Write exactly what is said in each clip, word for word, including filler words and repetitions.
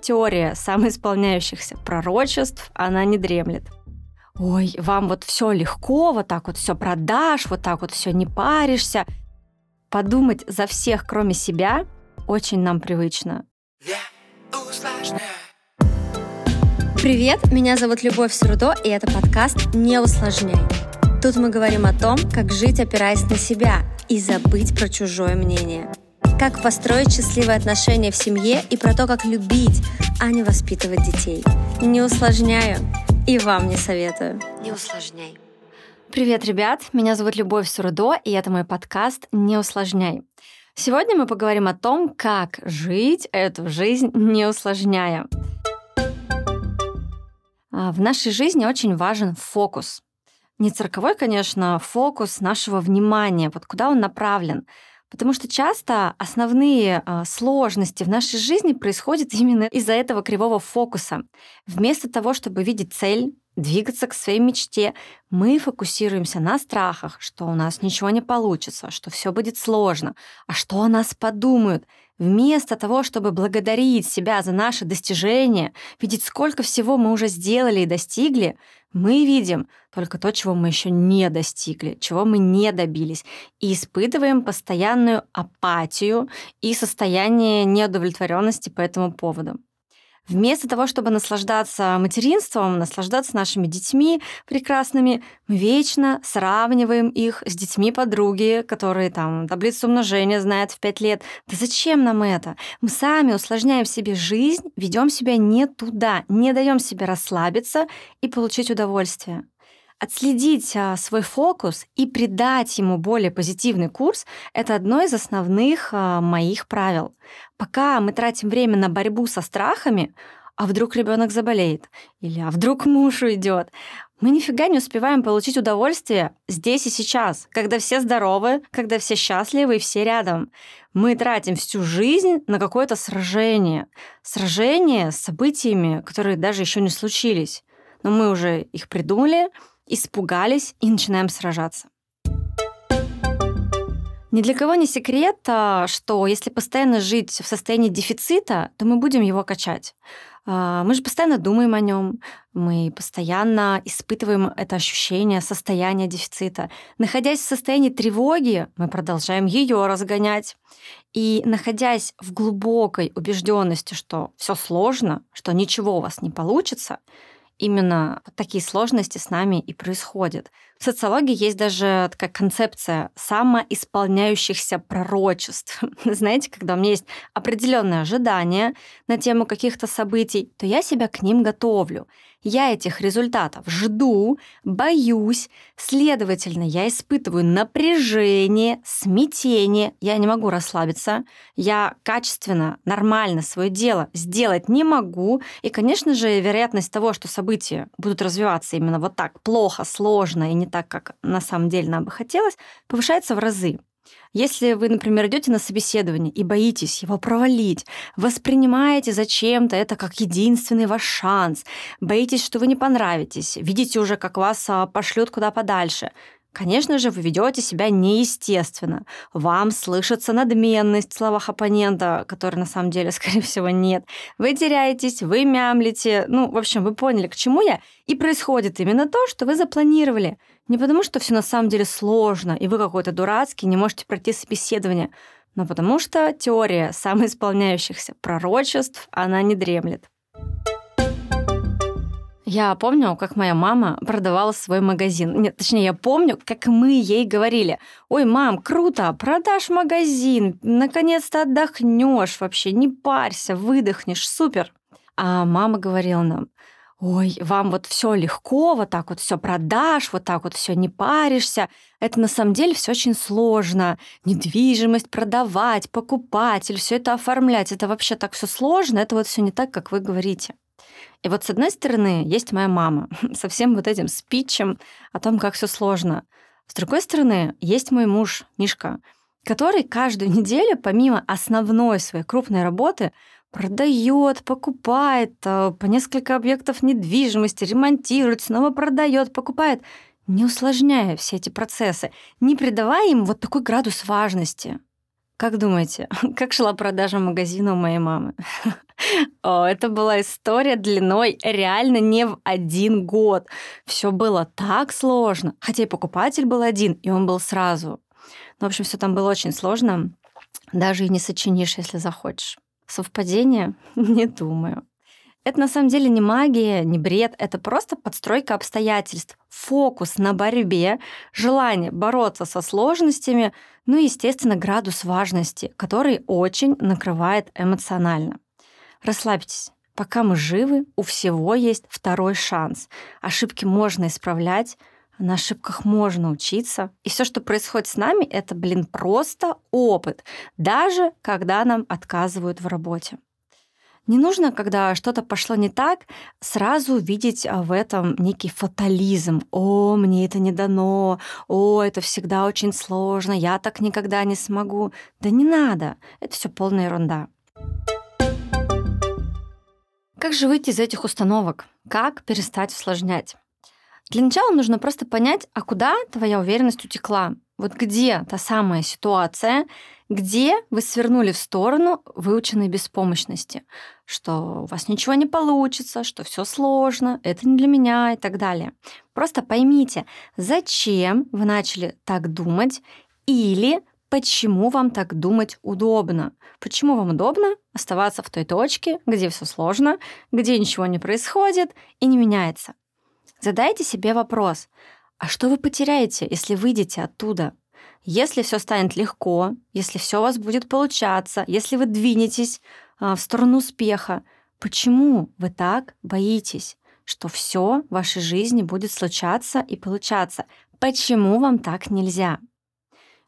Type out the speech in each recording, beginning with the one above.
теория самоисполняющихся пророчеств, она не дремлет. Ой, вам вот все легко, вот так вот все продашь, вот так вот все не паришься. Подумать за всех, кроме себя, очень нам привычно. Привет, меня зовут Любовь Сюрдо, и это подкаст «Не усложняй». Тут мы говорим о том, как жить, опираясь на себя, и забыть про чужое мнение. Как построить счастливые отношения в семье и про то, как любить, а не воспитывать детей. Не усложняю и вам не советую. Не усложняй. Привет, ребят, меня зовут Любовь Сюрдо, и это мой подкаст «Не усложняй». Сегодня мы поговорим о том, как жить эту жизнь, не усложняя. В нашей жизни очень важен фокус. Не цирковой, конечно, фокус нашего внимания, вот куда он направлен. Потому что часто основные сложности в нашей жизни происходят именно из-за этого кривого фокуса. Вместо того, чтобы видеть цель, двигаться к своей мечте, мы фокусируемся на страхах, что у нас ничего не получится, что все будет сложно, а что о нас подумают. Вместо того, чтобы благодарить себя за наши достижения, видеть, сколько всего мы уже сделали и достигли, мы видим только то, чего мы еще не достигли, чего мы не добились, и испытываем постоянную апатию и состояние неудовлетворенности по этому поводу. Вместо того, чтобы наслаждаться материнством, наслаждаться нашими детьми прекрасными, мы вечно сравниваем их с детьми подруги, которые там таблицу умножения знают в пять лет. Да зачем нам это? Мы сами усложняем себе жизнь, ведем себя не туда, не даем себе расслабиться и получить удовольствие. Отследить свой фокус и придать ему более позитивный курс – это одно из основных моих правил. Пока мы тратим время на борьбу со страхами, а вдруг ребенок заболеет, или а вдруг муж уйдет, мы нифига не успеваем получить удовольствие здесь и сейчас, когда все здоровы, когда все счастливы и все рядом. Мы тратим всю жизнь на какое-то сражение. Сражение с событиями, которые даже еще не случились. Но мы уже их придумали, испугались и начинаем сражаться. Ни для кого не секрет, что если постоянно жить в состоянии дефицита, то мы будем его качать. Мы же постоянно думаем о нем, мы постоянно испытываем это ощущение, состояние дефицита. Находясь в состоянии тревоги, мы продолжаем ее разгонять. И находясь в глубокой убежденности, что все сложно, что ничего у вас не получится, именно такие сложности с нами и происходят. В социологии есть даже такая концепция самоисполняющихся пророчеств. Знаете, когда у меня есть определенные ожидания на тему каких-то событий, то я себя к ним готовлю. Я этих результатов жду, боюсь, следовательно, я испытываю напряжение, смятение, я не могу расслабиться, я качественно, нормально свое дело сделать не могу, и, конечно же, вероятность того, что события будут развиваться именно вот так, плохо, сложно и не так, как на самом деле нам бы хотелось, повышается в разы. Если вы, например, идете на собеседование и боитесь его провалить, воспринимаете зачем-то это как единственный ваш шанс, боитесь, что вы не понравитесь, видите уже, как вас пошлют куда подальше, конечно же, вы ведете себя неестественно. Вам слышится надменность в словах оппонента, которой на самом деле, скорее всего, нет. Вы теряетесь, вы мямлите. Ну, в общем, вы поняли, к чему я. И происходит именно то, что вы запланировали. Не потому, что все на самом деле сложно, и вы какой-то дурацкий, не можете пройти собеседование, но потому что теория самоисполняющихся пророчеств, она не дремлет. Я помню, как моя мама продавала свой магазин. Нет, точнее, я помню, как мы ей говорили: «Ой, мам, круто, продашь магазин, наконец-то отдохнешь вообще, не парься, выдохнешь, супер». А мама говорила нам: «Ой, вам вот все легко, вот так вот все продашь, вот так вот все не паришься. Это на самом деле все очень сложно. Недвижимость продавать, покупатель, все это оформлять, это вообще так все сложно, это вот все не так, как вы говорите». И вот с одной стороны есть моя мама со всем вот этим спичем о том, как все сложно. С другой стороны есть мой муж Мишка, который каждую неделю, помимо основной своей крупной работы, продает, покупает по несколько объектов недвижимости, ремонтирует, снова продает, покупает, не усложняя все эти процессы, не придавая им вот такой градус важности. Как думаете, как шла продажа магазина у моей мамы? О, это была история длиной реально не в один год. Все было так сложно. Хотя и покупатель был один, и он был сразу. Ну, в общем, все там было очень сложно. Даже и не сочинишь, если захочешь. Совпадение? Не думаю. Это на самом деле не магия, не бред. Это просто подстройка обстоятельств. Фокус на борьбе, желание бороться со сложностями, ну и, естественно, градус важности, который очень накрывает эмоционально. Расслабьтесь. Пока мы живы, у всего есть второй шанс. Ошибки можно исправлять, на ошибках можно учиться. И все, что происходит с нами, это, блин, просто опыт. Даже когда нам отказывают в работе. Не нужно, когда что-то пошло не так, сразу видеть в этом некий фатализм. «О, мне это не дано», «О, это всегда очень сложно», «Я так никогда не смогу». Да не надо. Это все полная ерунда. Как же выйти из этих установок? Как перестать усложнять? Для начала нужно просто понять, а куда твоя уверенность утекла. Вот где та самая ситуация, где вы свернули в сторону выученной беспомощности, что у вас ничего не получится, что все сложно, это не для меня и так далее. Просто поймите, зачем вы начали так думать или почему вам так думать удобно. Почему вам удобно оставаться в той точке, где все сложно, где ничего не происходит и не меняется. Задайте себе вопрос, а что вы потеряете, если выйдете оттуда? Если все станет легко, если все у вас будет получаться, если вы двинетесь в сторону успеха, почему вы так боитесь, что все в вашей жизни будет случаться и получаться? Почему вам так нельзя?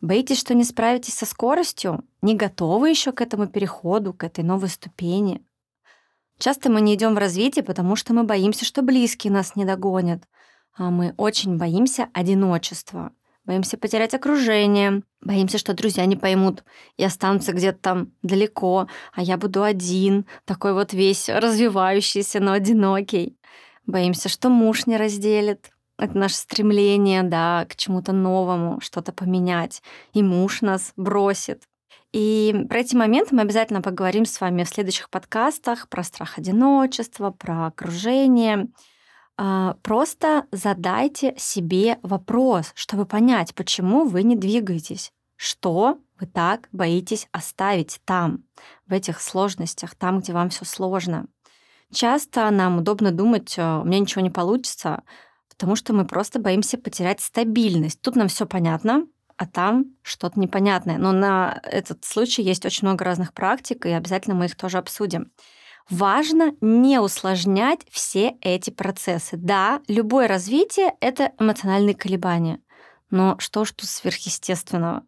Боитесь, что не справитесь со скоростью? Не готовы еще к этому переходу, к этой новой ступени? Часто мы не идем в развитие, потому что мы боимся, что близкие нас не догонят. А мы очень боимся одиночества, боимся потерять окружение, боимся, что друзья не поймут и останутся где-то там далеко, а я буду один, такой вот весь развивающийся, но одинокий. Боимся, что муж не разделит. Это наше стремление, да, к чему-то новому, что-то поменять. И муж нас бросит. И про эти моменты мы обязательно поговорим с вами в следующих подкастах про страх одиночества, про окружение. Просто задайте себе вопрос, чтобы понять, почему вы не двигаетесь, что вы так боитесь оставить там, в этих сложностях, там, где вам все сложно. Часто нам удобно думать, у меня ничего не получится, потому что мы просто боимся потерять стабильность. Тут нам все понятно, а там что-то непонятное. Но на этот случай есть очень много разных практик, и обязательно мы их тоже обсудим. Важно не усложнять все эти процессы. Да, любое развитие — это эмоциональные колебания. Но что ж тут сверхъестественного?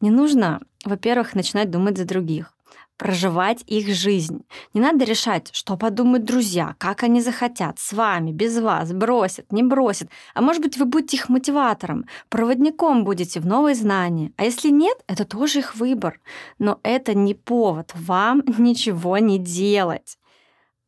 Не нужно, во-первых, начинать думать за других, проживать их жизнь. Не надо решать, что подумают друзья, как они захотят, с вами, без вас, бросят, не бросят. А может быть, вы будете их мотиватором, проводником будете в новые знания. А если нет, это тоже их выбор. Но это не повод вам ничего не делать.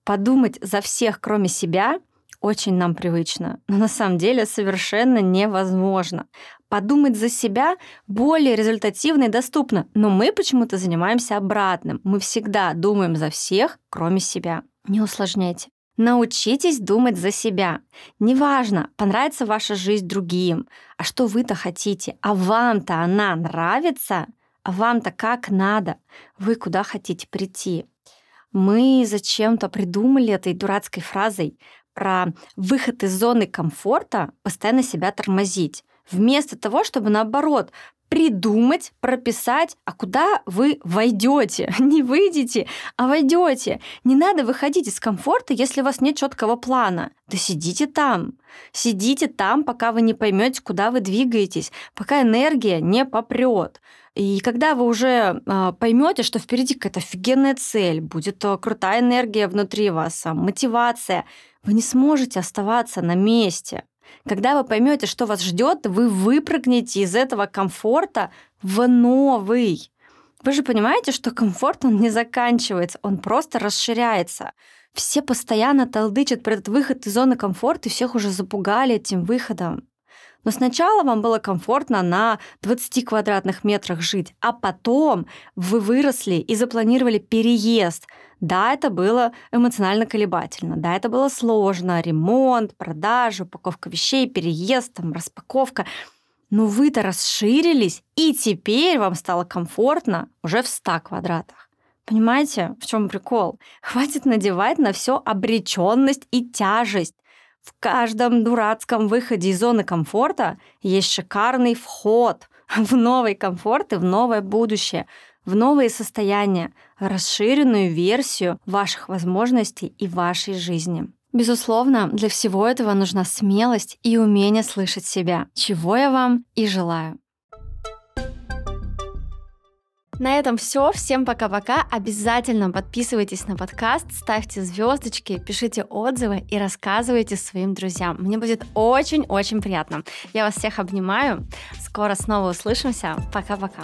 Подумать за всех, кроме себя, очень нам привычно, но на самом деле совершенно невозможно. Подумать за себя более результативно и доступно, но мы почему-то занимаемся обратным. Мы всегда думаем за всех, кроме себя. Не усложняйте. Научитесь думать за себя. Неважно, понравится ваша жизнь другим, а что вы-то хотите, а вам-то она нравится, а вам-то как надо, вы куда хотите прийти. Мы зачем-то придумали этой дурацкой фразой про выход из зоны комфорта, постоянно себя тормозить. Вместо того, чтобы, наоборот, придумать, прописать, а куда вы войдете, не выйдете, а войдете. Не надо выходить из комфорта, если у вас нет четкого плана. Да сидите там. Сидите там, пока вы не поймете, куда вы двигаетесь, пока энергия не попрет. И когда вы уже поймете, что впереди какая-то офигенная цель, будет крутая энергия внутри вас, мотивация, вы не сможете оставаться на месте. Когда вы поймете, что вас ждет, вы выпрыгнете из этого комфорта в новый. Вы же понимаете, что комфорт, он не заканчивается, он просто расширяется. Все постоянно толдычат про этот выход из зоны комфорта, и всех уже запугали этим выходом. Но сначала вам было комфортно на двадцати квадратных метрах жить, а потом вы выросли и запланировали переезд. Да, это было эмоционально колебательно, да, это было сложно. Ремонт, продажи, упаковка вещей, переезд, там, распаковка. Но вы-то расширились, и теперь вам стало комфортно уже в ста квадратах. Понимаете, в чем прикол? Хватит надевать на все обреченность и тяжесть. В каждом дурацком выходе из зоны комфорта есть шикарный вход в новый комфорт и в новое будущее, в новые состояния, расширенную версию ваших возможностей и вашей жизни. Безусловно, для всего этого нужна смелость и умение слышать себя, чего я вам и желаю. На этом все. Всем пока-пока. Обязательно подписывайтесь на подкаст, ставьте звездочки, пишите отзывы и рассказывайте своим друзьям. Мне будет очень-очень приятно. Я вас всех обнимаю. Скоро снова услышимся. Пока-пока.